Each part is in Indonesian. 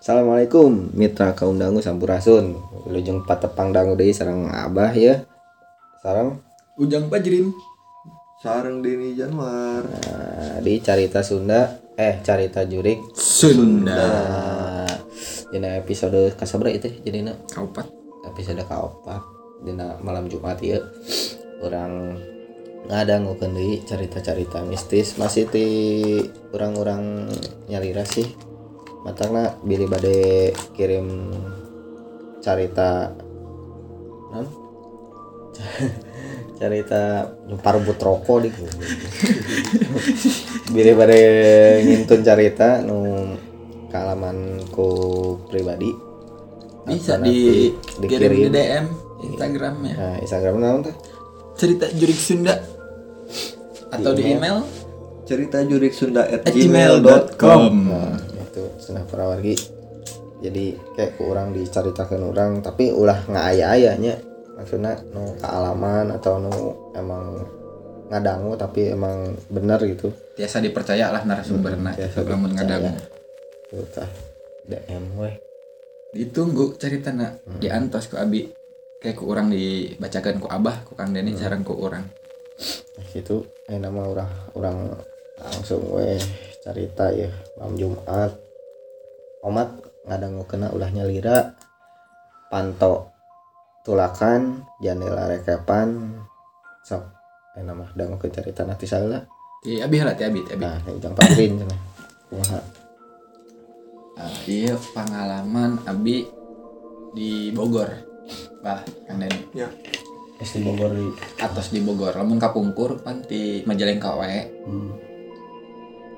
Assalamualaikum Mitra Kaundangu Samburasun Lujung patepang dangu deui sareng Abah ya. Sareng Ujang bajerin. Sareng Deni Januar. Nah, di Carita Sunda Carita Jurik Sunda. Dina episode kasabra itu jadina kaopat. Episode kaopat dina malam Jumat ya. Orang ngadangukeun deui carita-carita mistis masih ti urang-urang nyalira sih. Matangna bili bade kirim carita non? Carita parumbut rokok di bili bade ngintun carita nu kalamanku pribadi bisa dikirim di DM Instagramnya. Nah, Instagram naon teh? Cerita Jurik Sunda atau di email ceritajurik.sunda@gmail.com. Nah, itu cenah parawargi. Jadi kayak kurang diceritakan orang tapi ulah ngaaya-ayanya. Maksudnya nu kealaman atau nu emang ngadangu tapi emang bener gitu. Biasa dipercayalah narasumberna. Lamun ngadangu. Tuh tah DM we. Ditunggu ceritana diantos ku abi. Kayak ku orang dibacakan ku Abah, ku Kang Deni jarang ku orang. Itu nama orang langsung weh carita ya malam Jumat. Omat ngadangu kena ulahnya lira, panto tulakan, jandela rekepan. Sok nama dangu ke carita nanti salah. Ti abih lah, ti abih. Nah, ujang pakerin cenah. Kumaha? Ah, ieu pengalaman abi di Bogor. Bah, Kang Deni. Ya. Di Bogor di atas di Bogor. Lamun kapungkur pan di Majalengka we.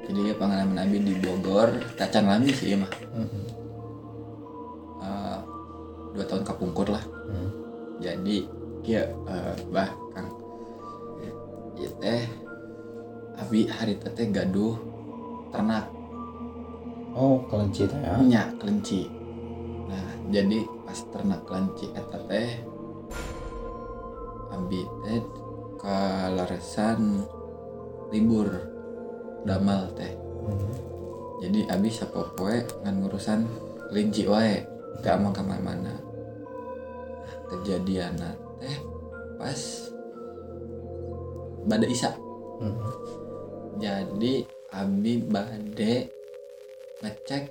Jadi pengalaman abi di Bogor, kacan lami sih mah. 2 tahun kapungkur lah. Jadi kieu bah Kang. Ieu teh abi harita teh gaduh ternak. Oh, kelinci teh ya. Nya, kelinci. Nah, jadi pas ternak kelinci eta teh abi teh kalaresan libur damal teh. Jadi abi sapopoe ngan ngurusan kelinci wae teh amang ka mana-mana. Kejadianna teh pas bade isya. Jadi abi bade ngecek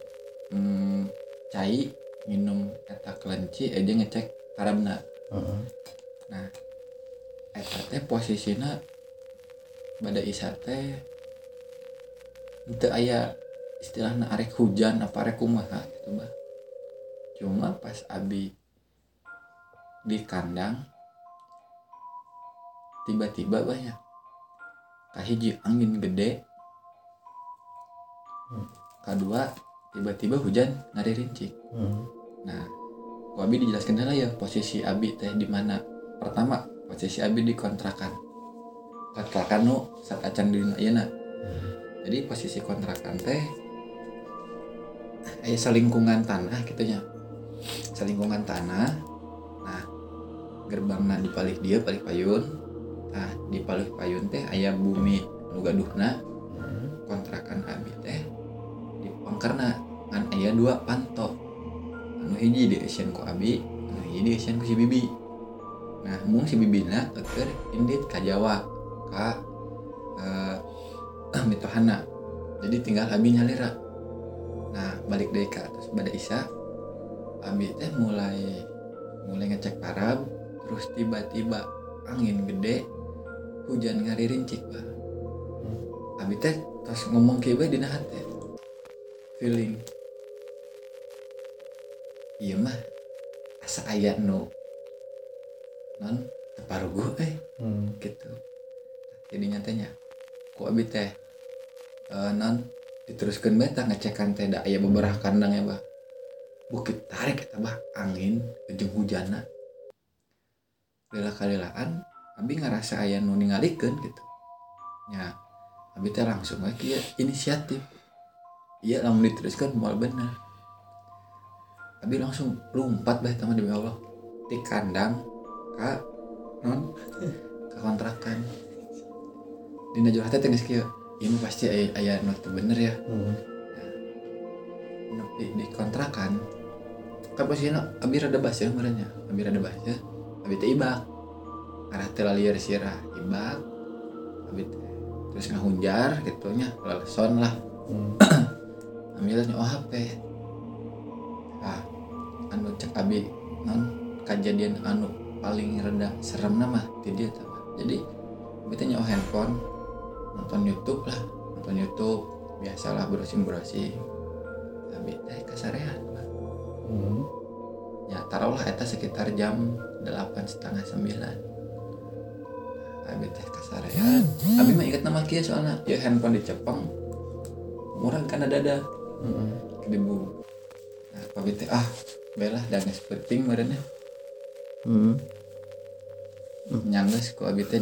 cai minum eta kelinci aja ngecek karabna. Nah eta teh posisina bade isya teh teu aya istilahna arek hujan apa arek kumaha kitu bah. Cuma pas abi di kandang tiba-tiba banyak kahiji angin gede, kedua tiba-tiba hujan ngaririncik. Nah, ku abi dijelaskan lah ya posisi abi teh di mana. Pertama, posisi abi di kontrakan. Kontrakan nu satacan di ieu. Jadi posisi kontrakan teh aya selingkungan tanah kitu nya. Selingkungan tanah. Nah, gerbangna di palih dieu palih payun. Nah, di palih payun teh aya bumi nu gaduhna. Kontrakan abi teh karena kan aya 2 panto. Anu hiji di asian ku abi, anu hiji di asian ku si bibi. Nah, mung si bibina keur indit ka Jawa, ka mitohana. Jadi tinggal abi nyalira. Nah, balik deui ka atas bade isya, abi teh mulai ngecek parab, terus tiba-tiba angin gede, hujan ngaririncik. Abi teh tos ngomong kieu we dina hate. Feeling iya mah asa aya nu non teparuguh gitu. Jadi nyatanya ku abi teh non diteruskeun bae tah ngecekan teh da aya beberapa kandang ya bah. Bukit tarik eta bah angin jeung hujanna. Lela-kalelaan abi ngarasa aya nu ningalikeun gitu. Nya abi teh langsung we kieu inisiatif. Iya langsung diteruskan moal bener. Abi langsung lompat bah teman demi Allah. Di kandang ka non ka kontrakan. Dina jurah teh geus kieu. Ieu mah pasti aya nu teu bener ya. Nah, di kontrakan kan posisinya abdi rada basah meureunnya, abdi rada basah, abdi teh ibak arah teh lalieur sirah ibak abdi teh terus ngahunjar kitu nya leleson lah. Ambilnya oh HP ah anu cek abi non kejadian anu paling rada serem mah di dia tah. Jadi abdi teh nyawa handphone nonton YouTube biasalah browsing abdi teh kasarean. Ya taruhlah eta sekitar jam 8:30-9 abis teh kasarean abis mah inget nama kia soalnya ya handphone di Jepang murah kan ada ribu nah abis teh belah dan seperting badannya nyangges ku abis teh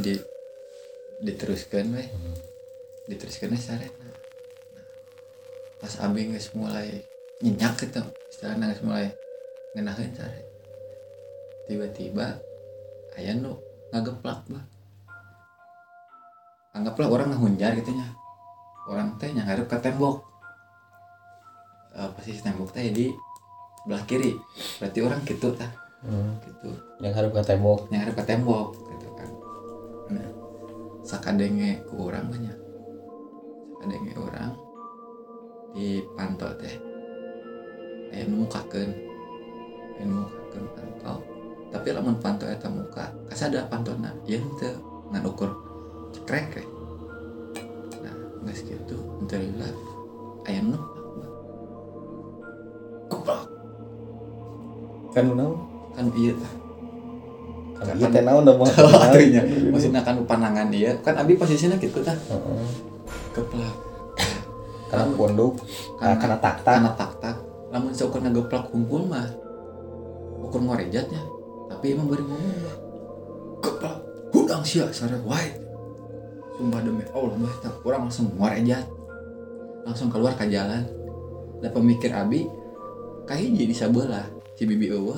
diteruskan sarean pas abis nges mulai nyenyak gitu setelah nangis mulai ngenahin sare tiba-tiba aya nu ngageplak bah anggaplah orang ngehunjar gitu nya orang teh ngarep ke tembok posisi tembok teh di belah kiri berarti orang gitu tah gitu ngarep ke tembok gitu kan nah sakadenge ku urang banyak sakadenge urang dipantau teh aya nu mukakeun pantau tapi lamun pantau eta muka kasada pantona ieu teh ngan ukur cekrek we nah geus kitu teu lilah aya nu kupak kan ieu tah kan ieu teh naon da mah maksudna kan pandangan ieu kan abi posisina kitu tah heeh keplak kana pondok kana taktak lamun seukur ngageplak hunkul mah ukur ngorejatnya tapi emang bari ngomong mah geplak hudang sia sare wae sumpah demi Allah mah tak kurang langsung ngorejat langsung keluar ke jalan da pemikir abi kahiji di sabelah si bibi eueuh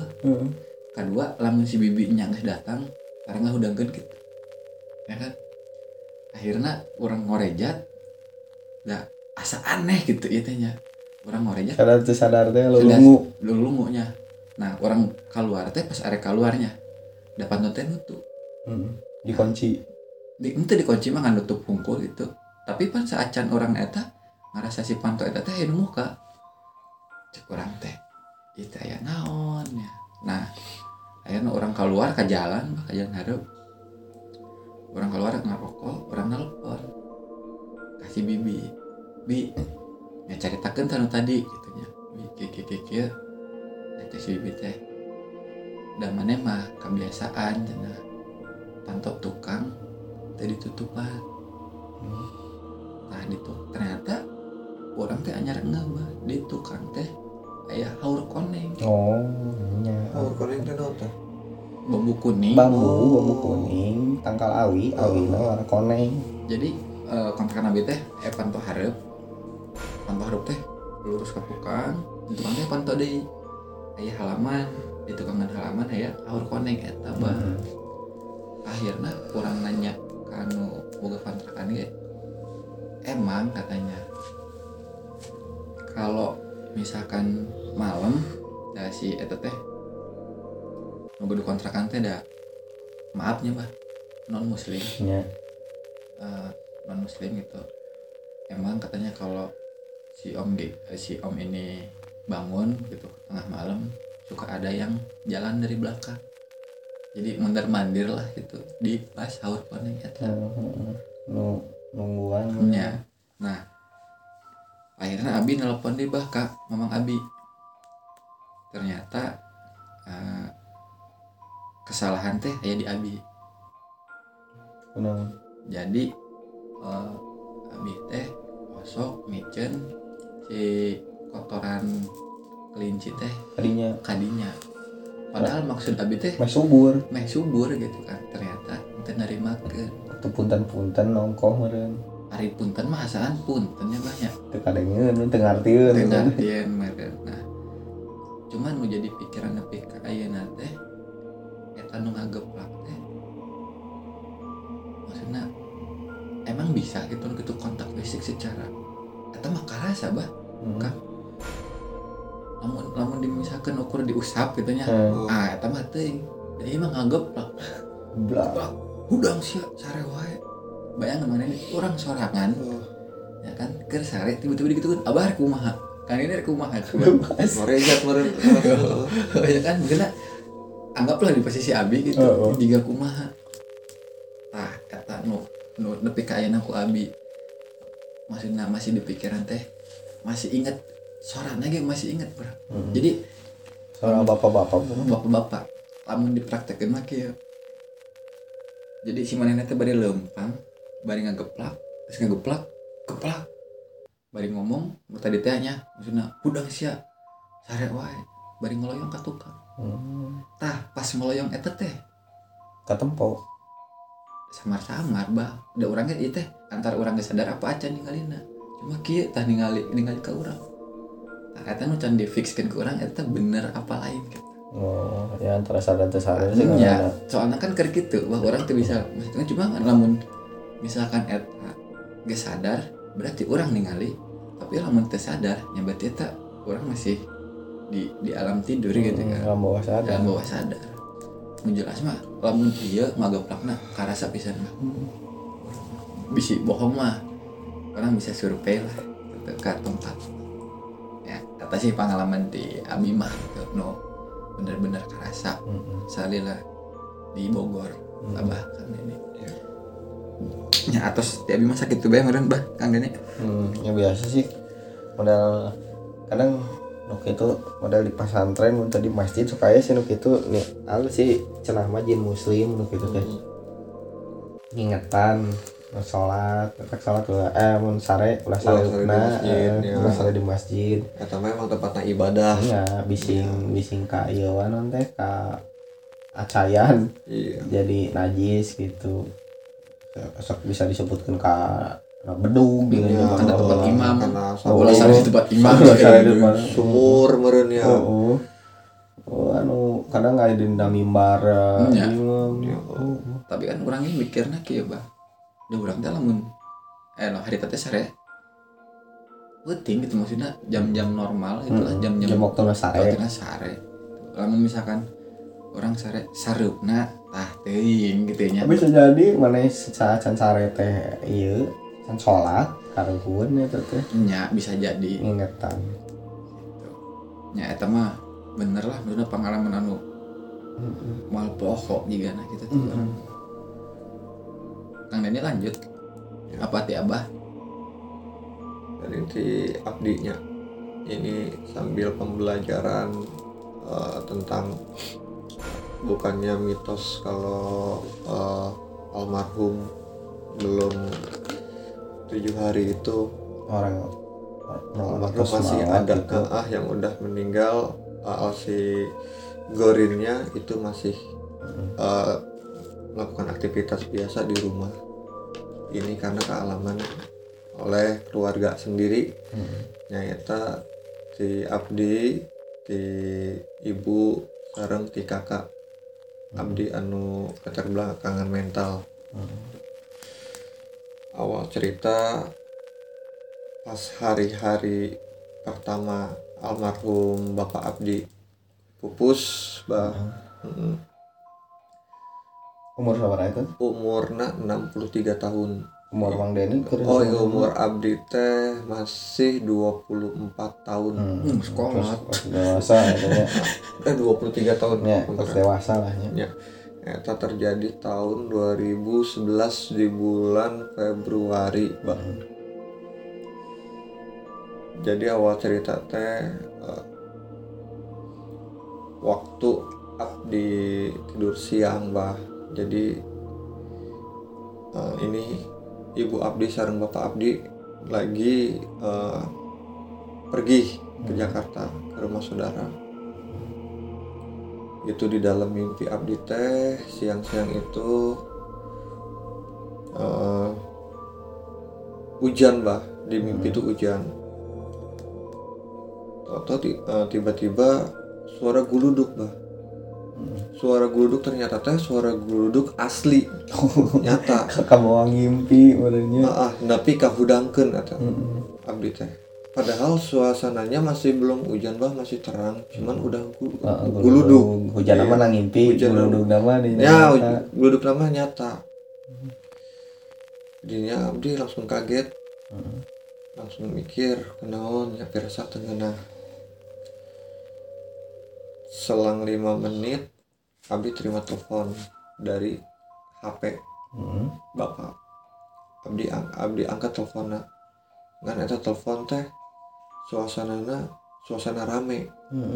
kadua lamun si bibi nya geus datang karena hudangkeun kitu ya kan akhirna urang ngorejat da asa aneh gitu ieu teh nya orang ngorejat sadar teh lulungunya nah orang keluar teh pas arek keluarnya da pantun teh nutup dikunci henteu dikunci mah ngan nutup hungkul gitu tapi pan saacan orang eta ngarasa si panto eta teh heunuh ka cek urang teh ieu teh aya naon nya nah ayeuna orang keluar ka jalan ka jalan hareup orang keluar ngarokok orang nelpon kasih bibi nyacaritakeun tanu tadi kitu nya mikir eta si bibi teh da maneh mah kebiasaan cenah pantau tukang teh ditutupan tah ditu ternyata urang teh anyar ngeubah di tukang teh aya haur koneng haur koneng teh naon tah bambu kuning tangkal awi warna koneng jadi kontrakan abi teh pantau hareup pantau harup teh lurus ke tukang di tukang teh pantau deui aya halaman di tukangan halaman aya aur koneng eta bah akhirna urang nanya ka anu boga kontrakan ge emang katanya kalau misalkan malam da si eta teh nunggu di kontrakan teh da maafnya bah non muslim gitu emang katanya kalau si om ini bangun gitu tengah malam suka ada yang jalan dari belakang jadi mondar-mandir lah gitu di pas haur koneng eta nungguan ya nah akhirnya abi nelpon deh bah kak mamang abi ternyata kesalahan teh aya di abi jadi abi teh sok micen si kotoran kelinci teh kadinya padahal maksud abi teh meh subur gitu kan ternyata teu narimakeun teu punten-punten nongkoh meureun ari punten mah asaan puntennya banyak teu kadengeun teu ngartieun meureun nah cuman nu jadi pikiran nepi ka ayeuna teh eta nu ngageplak teh maksudna emang bisa gitu kontak fisik secara eta mah karasa bah kan lamun dimisahkan ukur diusap gitu nya. Ah eta mah teuing. Jadi mah nganggeplak. Blak. Hudang sia sare wae. Bayangkeun mana ini urang sorangan. Ya kan keur sare tiba-tiba digitukeun abar kumaha. Kang ini kumaha coba. Merejat meureun. Ya kan geuna anggaplah di posisi abi gitu. Diga kumaha. Tah eta nu nepi ka ayeuna ku abi. Maksudna masih di pikiran teh. Masih inget sorana ge masih inget, Bro. Jadi sorang bapak-bapak lamun dipraktekeun mah kieu. Jadi si manehna teh bari leumpang, bari ngageplak, terus ngageplak, geplak. Bari ngomong, tadi teh nya maksudna budang sia. Sare wae, bari ngoloyong ka tukang. Tah, pas ngoloyong eta teh katempo. Samar-samar bah, da urang ge teh antar urang geus sadar apa acan ninggalina. Cuma kieu tah ningali ka urang. Eta nu can difixkeun ke urang eta bener apa lain gitu. Oh, ya antara sadar-sadar sih. Ya, soalnya kan keur kitu, wah urang teu bisa. Maksudnya cuma lamun misalkan eta geus sadar, berarti urang ningali, tapi lamun teu sadar, nya berarti eta urang masih di alam tidur gitu kan. Alam bawah sadar. Alam bawah sadar. Menjelas mah lamun ieu mageplakna karasa pisan mah. Bisi bohong mah. Urang bisa survei lah ka tempat. Kata sih pengalaman di Abimah gitu, no bener-bener kerasa salilah di Bogor abah Kang Deni ya atas di Abimah sakit tuh bayang meren bah Kang Deni ya biasa sih modal kadang nuk itu modal di pesantren untuk di masjid suka ya sih nuk itu nih al sih cenah majin muslim nuk itu guys ingetan salat, tak salat ulah mun sare ulah salehna, ulah saleh di masjid. Eta mah emang tempatna ibadah. Iya, bising ka ieu wanon teh ka acayan. Iya. Jadi najis gitu. Sok bisa disebutkeun ka bedung gitu ya, kan tempat imam. Ulah saleh di tempat imam, sumur meureun ya. Heeh. Oh anu kadang aya dendam mimbar. Iya. Tapi kan urang ini mikirna kieu bah. Udah urang teh lamun harita teh sare penting gitu maksudnya jam-jam normal gitu lah jam-jam waktu sare lamun misalkan orang sare sareupna tah teuing gitu nya bisa jadi maneh can sare teh ieu can salat kareun eta teh nya bisa jadi ingetan gitu nya eta mah bener lah bener pengalaman anu mal pokok jigana kitu teh Kang Deni lanjut ya. Apa ti abah dari si abdinya ini sambil pembelajaran tentang bukannya mitos kalau almarhum belum 7 hari itu orang masih ada keah yang udah meninggal si gorinnya itu masih melakukan aktivitas biasa di rumah ini karena kealaman oleh keluarga sendiri nyata si Abdi si ibu sareng si kakak Abdi anu keterbelakangan mental awal cerita pas hari-hari pertama almarhum bapak Abdi pupus bah umur sabaraha itu? Umurna 63 tahun. Umur Mang Deni keur umur Abdi teh masih 24 tahun. Sekolah dewasa ya. 23 tahun ya, terus dewasa lah ya. Eta terjadi tahun 2011 di bulan Februari, Bang. Jadi awal cerita teh waktu Abdi tidur siang, Bang. Jadi ini ibu Abdi sareng bapak Abdi lagi pergi ke Jakarta ke rumah saudara. Itu di dalam mimpi Abdi teh siang-siang itu hujan bah di mimpi itu hujan. Atau tiba-tiba suara guluduk bah. Suara guluduk ternyata teh suara guluduk asli nyata. Kamu ngimpi, maknanya. Tapi kahudangkeun eta. Abdi teh. Padahal suasananya masih belum hujan, bah, masih terang, cuman udah guludug. Hujan nama nang ngimpi, guludug nama nih. Ya, guludug nama nyata. Jadinya abdi langsung kaget. Langsung mikir, kenaon ya pirsa tengenah. Selang 5 menit abdi terima telepon dari HP. Bapak. Abdi angkat teleponnya. Ngan eta telepon teh suasana rame.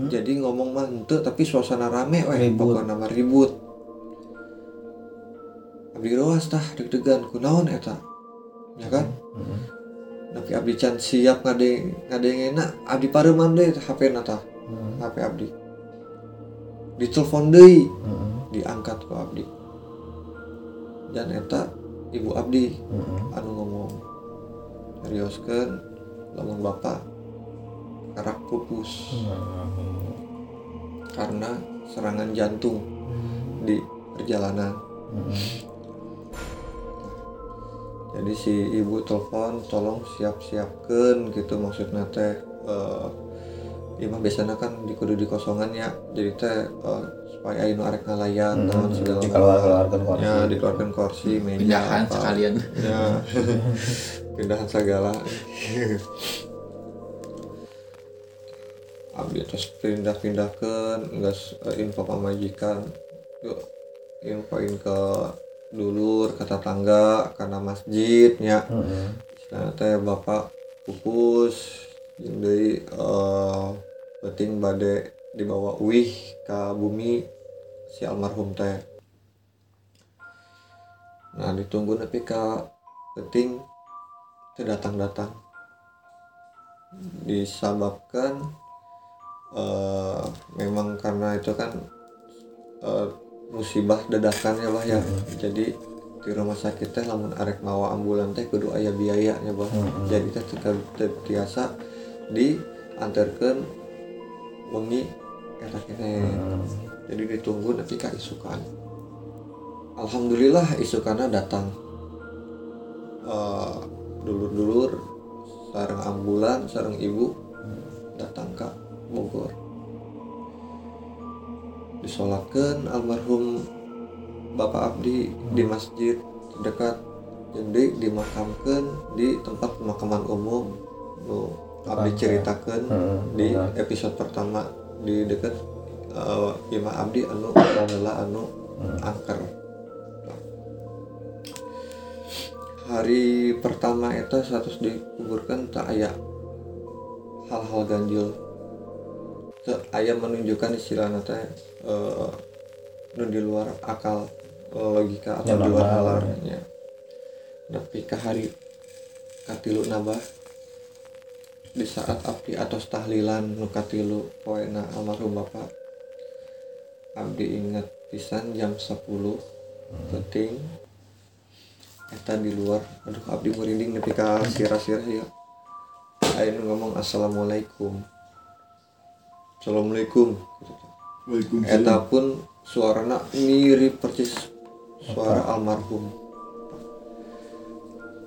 Jadi ngomong mah henteu tapi suasana rame weh, pokokna mah ribut. Abdi roas tah deg-degan kunaon eta. Ya kan? Tapi abdi can siap ngadengena abdi pareuman deui HP-na tah. HP abdi. Ditelepon deui. Diangkat ku abdi. Dan eta ibu abdi anu ngomong. Rioskeun lamun bapak karak pupus karena serangan jantung di perjalanan. Jadi si ibu telepon tolong siap-siapkeun gitu maksudna teh imah biasana kan dikudu di kosongan ya jadi teh supaya anu arek ngalayan naon segala dikeluarkeun kursi ya dikeluarkeun kursi meja pindahan sekalian ya pindahan segala abdi terus pindah-pindahkeun geus info ka majikan yuk infoin ke dulur ke tetangga kana masjidnya sana teh bapak pupus jeung deui penting bade dibawa uih ka bumi si almarhum teh. Nah ditunggu nepi ka penting teu datang-datang. Disababkan memang karena itu kan musibah dadakan ya bah ya. Jadi di rumah sakit teh lamun arek mawa ambulan teh kudu aya biaya nya bah. Jadi teh terbiasa diantarkan wengi eta kene. Jadi ditunggu nanti ka isukan. Alhamdulillah isukana datang. Dulur-dulur sareng ambulan, sareng ibu datang ka Bogor. Disolatkeun almarhum bapak abdi di masjid dekat jadi dimakamkeun di tempat pemakaman umum. Abdi ceritakan di episode pertama di dekat imah abdi anu adalah anu angker. Hari pertama itu status dikuburkan tak aya hal-hal ganjil. Tak aya menunjukkan istilahna teh nu di luar akal logika atau di luar nalarnya. Tapi ke hari katilu nabah di saat abdi atos tahlilan nu katilu poena almarhum bapak abdi inget pisan jam 10 penting eta di luar aduh abdi merinding nepi ka sirah-sirah ya ayeuna ngomong assalamualaikum waalaikumsalam eta pun suarana mirip persis suara almarhum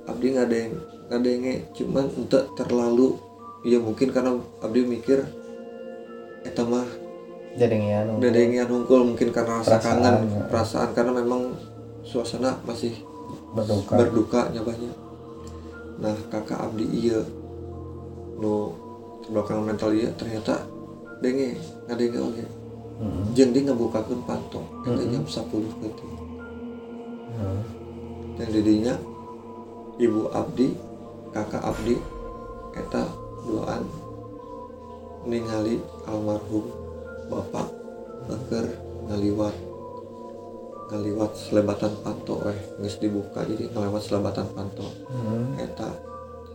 abdi ngadenge cuman untuk terlalu ya mungkin karena abdi mikir eta mah dedengean hungkul mungkin karena rasa kangen perasaan karena memang suasana masih berduka nyabanya. Nah kakak abdi iya nu belakang mental iya ternyata ngadenge oge jeung dia ngabukakeun pantong eta jam 10 gitu dan didinya ibu abdi kakak abdi eta doaan ningali almarhum bapak keur ngaliwat selebatan panto geus dibuka jadi ngaliwat selebatan panto eta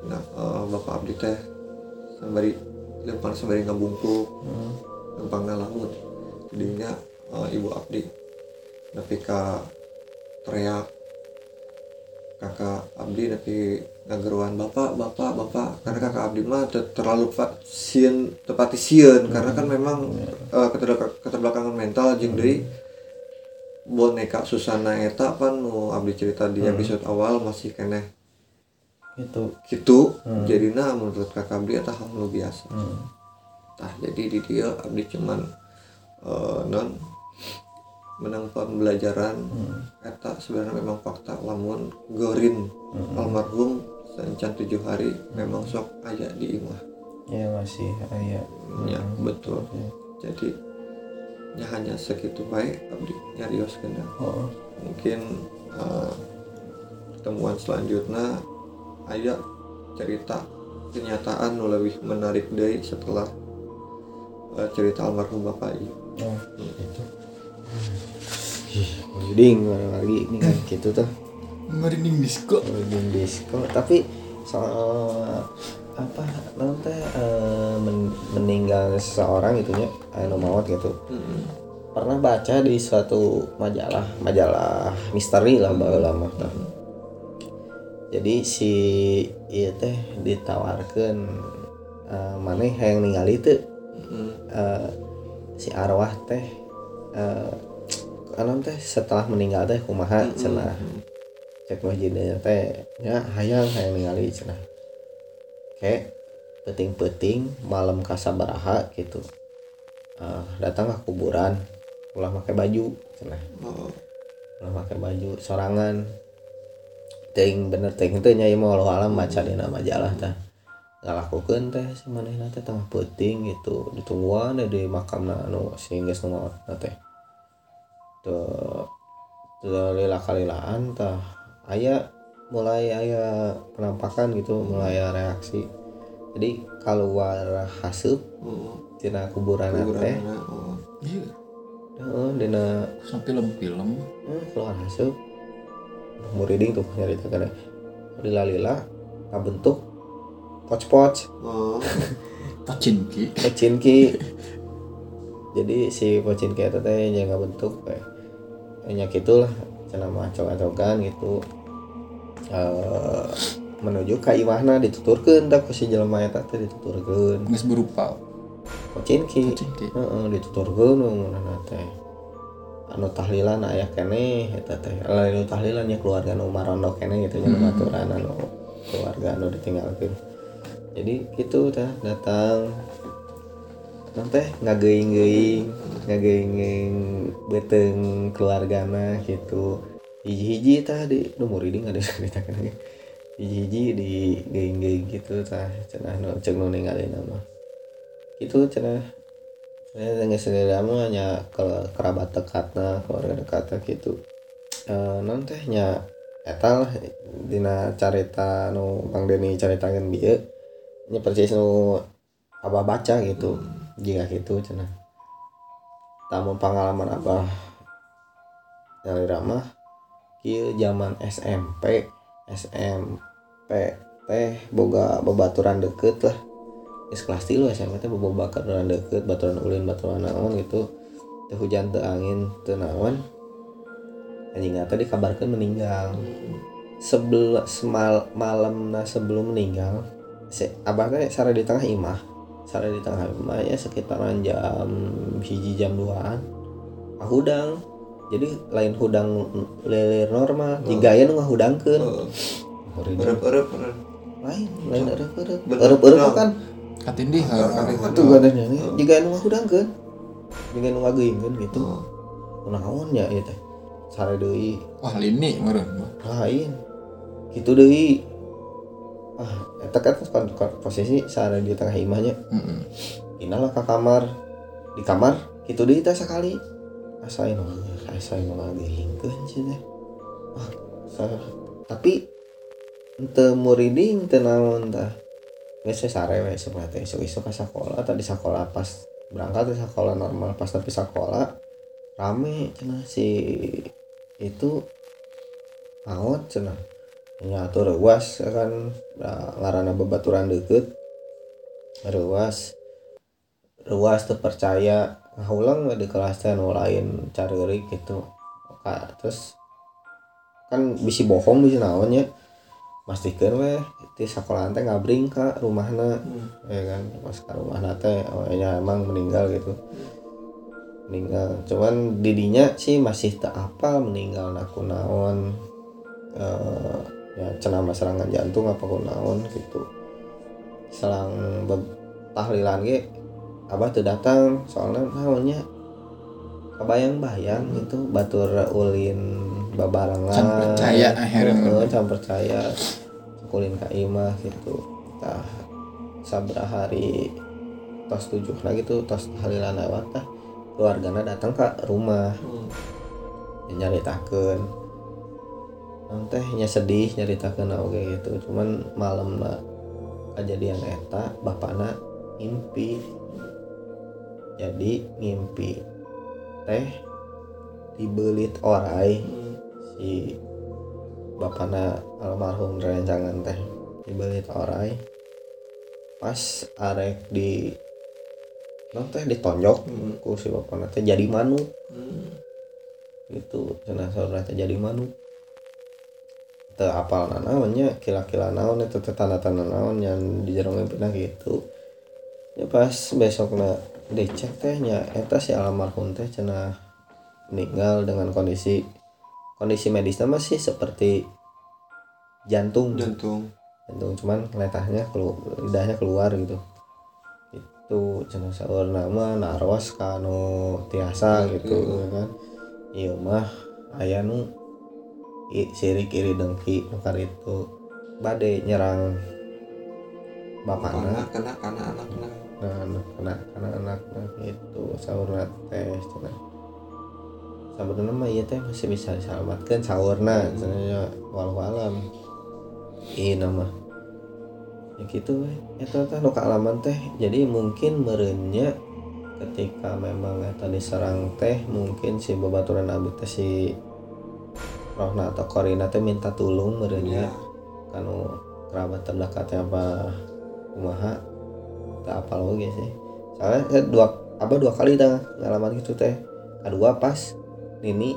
nah bapak abdi teh sembari lempang sembari ngabungkuk lempangna laut didinya ibu abdi nepi ka teriak kakak abdi tapi ngageruan bapak karena kakak abdi mah terlalu tepati sieun karena kan memang keterbelakangan mental jeung deui boneka Susana eta pan nu abdi cerita di episode awal masih keneh Gitu jadina menurut kakak abdi eta hal nu biasa. Tah jadi di dieu abdi cuman non menang pembelajaran eta sebenarnya memang fakta lamun gorin almarhum sancan 7 hari memang sok aya di imah. Ya masih aya. Ya betul. Okay. Jadi nya hanya segitu baik abdi nyarioskeun. Oh. Mungkin pertemuan selanjutnya ada cerita kenyataan nu leuwih menarik deui setelah cerita almarhum bapak ieu. Oh, gitu. Ding lagi ini kan gitu tuh. Merinding disco. Merinding disco, tapi soal apa nanti meninggal seseorang gitunya, anu maot gitu. Pernah baca di suatu majalah misteri lah baheula mah. Jadi si ieu teh ditawarkeun maneh hayang ningali teu si arwah teh anu teh setelah meninggal teh kumaha cenah cek wajibna teh nya hayang ningali cenah kayak peuting-peuting malam kasabaraha gitu datang ke kuburan ulah make baju cenah ulah make baju sorangan ting bener ting teh nya imah Allah alam maca dina majalah teh ngalakukeun teh si manehna teh tangah peuting gitu ditungguan di makamna anu si geus maot teh teu lila-lilaan tah aya mulai aya penampakan gitu mulai aya reaksi jadi kaluar haseup dina kuburan teh ieu dina film-film keluar haseup muriding tuh cerita kan lila-lila kabentuk poch-poch pocinki jadi si pocinki eta teh nya kabentuk kayak nya kitulah cenah macok-acokan gitu menuju ka imahna dituturkeun tah ku si jelema eta teh dituturkeun geus berupa pocinki dituturkeun ngeunaheuna teh anu tahlilan aya keneh eta teh lain tahlilan nya keluarga nu marondo keneh gitu nya baturan anu keluarga anu ditinggalkeun jadi kitu teh datang teh ngageuing-geuing beteng keluargana gitu hiji-hiji tah di nu muriding ada cerita keneh hiji-hiji di geuing-geuing gitu tah cenah nu ceuk nu ningalina mah kitu cenah dengan sendiri namanya kerabat dekatna keluarga dekatna gitu non tehnya eta lah dina carita nu Kang Deni caritakeun bieu nya persis nu abah baca gitu jika gitu cenah tamu pengalaman abah dari ramah kieu zaman SMP teh boga babaturan deket lah es kelas tilu SMA teh boboba baturan deket baturan ulin baturan naon gitu teh hujan teh angin teh naon anjingna teh dikabarkeun meninggal sebelum malamna sebelum meninggal si abah teh sareng di tengah imah ya sekitaran jam 1 jam 2an hudang jadi lain hudang lilir normal jiga aya nu ngahudangkeun eureub kan katindih itu gadanya jika nu ngahudangkeun jika nu ngageuingkeun gitu naon nya ieu teh sare deui wah lini meureun lain kitu deui eta kan posisi sare di tengah imah nya dinalah ka kamar di kamar kitu deui teh sakali asain ngageuingkeun cenah tapi teu muriding teu naon tah biasa sarewe sebenarnya isu-isu ke sekolah atau di sekolah pas berangkat ke sekolah normal pas tapi sekolah rame cenah si itu maut cenah nyatur ruas kan larana bebaturan deket ruas terpercaya ulang di kelas teh nu lain careurik gitu terus kan bisi bohong bisi naonnya mastikeun weh di sekolah teh ngabring ka rumahna ya kan pas ka rumahna teh awalnya emang meninggal gitu meninggal cuman didinya sih masih teu hafal meninggal naku naon ya cenama serangan jantung apa kunaon gitu. Selang tahlilan ge abah teu datang soalnya naonnya kebayang-bayang gitu, batur ulin babarangan can percaya akhirnya can percaya kulin ka imah gitu. Tah sabaraha hari tos 7 lagi tuh tos tahlilan lewat tah keluargana datang ka rumah. Nyaritakeun teh nya sedih nyaritakeun oge gitu, cuman malemna kejadian eta bapana mimpi. Jadi mimpi teh dibelit orai si bapana almarhum rerencangan teh dibelit orai pas arek di non teh ditonjok ku si bapana teh jadi manuk gitu, cenah saudara teh jadi manuk. Teu apal naonnya, kila-kila naon eta teh tanda-tanda naon yang di jero mimpina kitu. Ya pas besokna dicek teh nya eta si almarhum teh cenah meninggal dengan kondisi medisnya masih seperti jantung cuman letahnya lidahnya keluar gitu. Itu cenah saur nama narwas kanu tiasa gitu kan. Ieu mah aya nu sirik iri dengki nukar itu badai nyerang bapakna kena anak-anak itu saurna teh cenah sabenerna mah ieu teh masih bisa diselamatkeun saurna cenah walau alam ieu mah ya kitu we eta teh nu kaalaman teh. Jadi mungkin meureunnya ketika memang eta diserang teh mungkin si babaturan abi teh si Rohna atau Korina teh minta tulung merenya kanu kerabat terdekatnya apa kumaha teu apal oge sih. Soalnya abah dua kali dah ngalaman gitu teh. Kedua pas Nini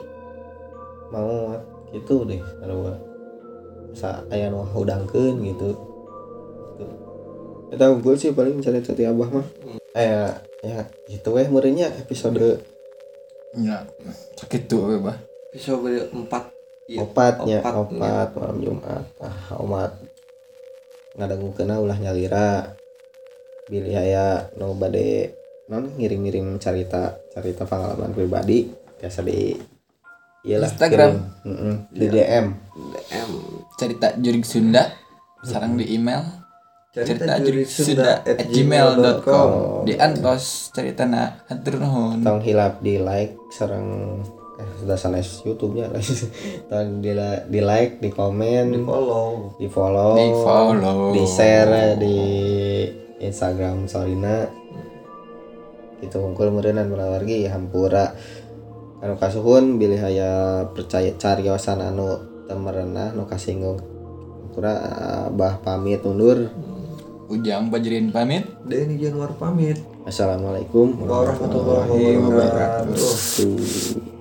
mau gitu deh kedua. Sa aya nu hudangkeun gitu. Eta unggul sih paling cerita ti abah mah. Ya gitu weh merenya episode nya sakitu weh bah. Episode 4 opat malam Jumat. Omat ngadangu kena ulah nyalira bilih aya nu bade non ngirim-ngirim carita pengalaman pribadi biasa di Instagram di DM Carita Jurik Sunda sareng di email carita.jurik.sunda@gmail.com di antos caritana hatur nuhun tong hilap di like sareng sudah sanes YouTube-nya dan di like, di komen, di follow, di share di Instagram Sorina. Itu hungkul meureunnan mulawargi hampura. Anu kasuhun bilih aya percaya cariosan anu teu merenah nu kasinggung. Hampura abah pamit undur. Ujang bajerin pamit, Deni Januar pamit. Assalamualaikum warahmatullahi wabarakatuh.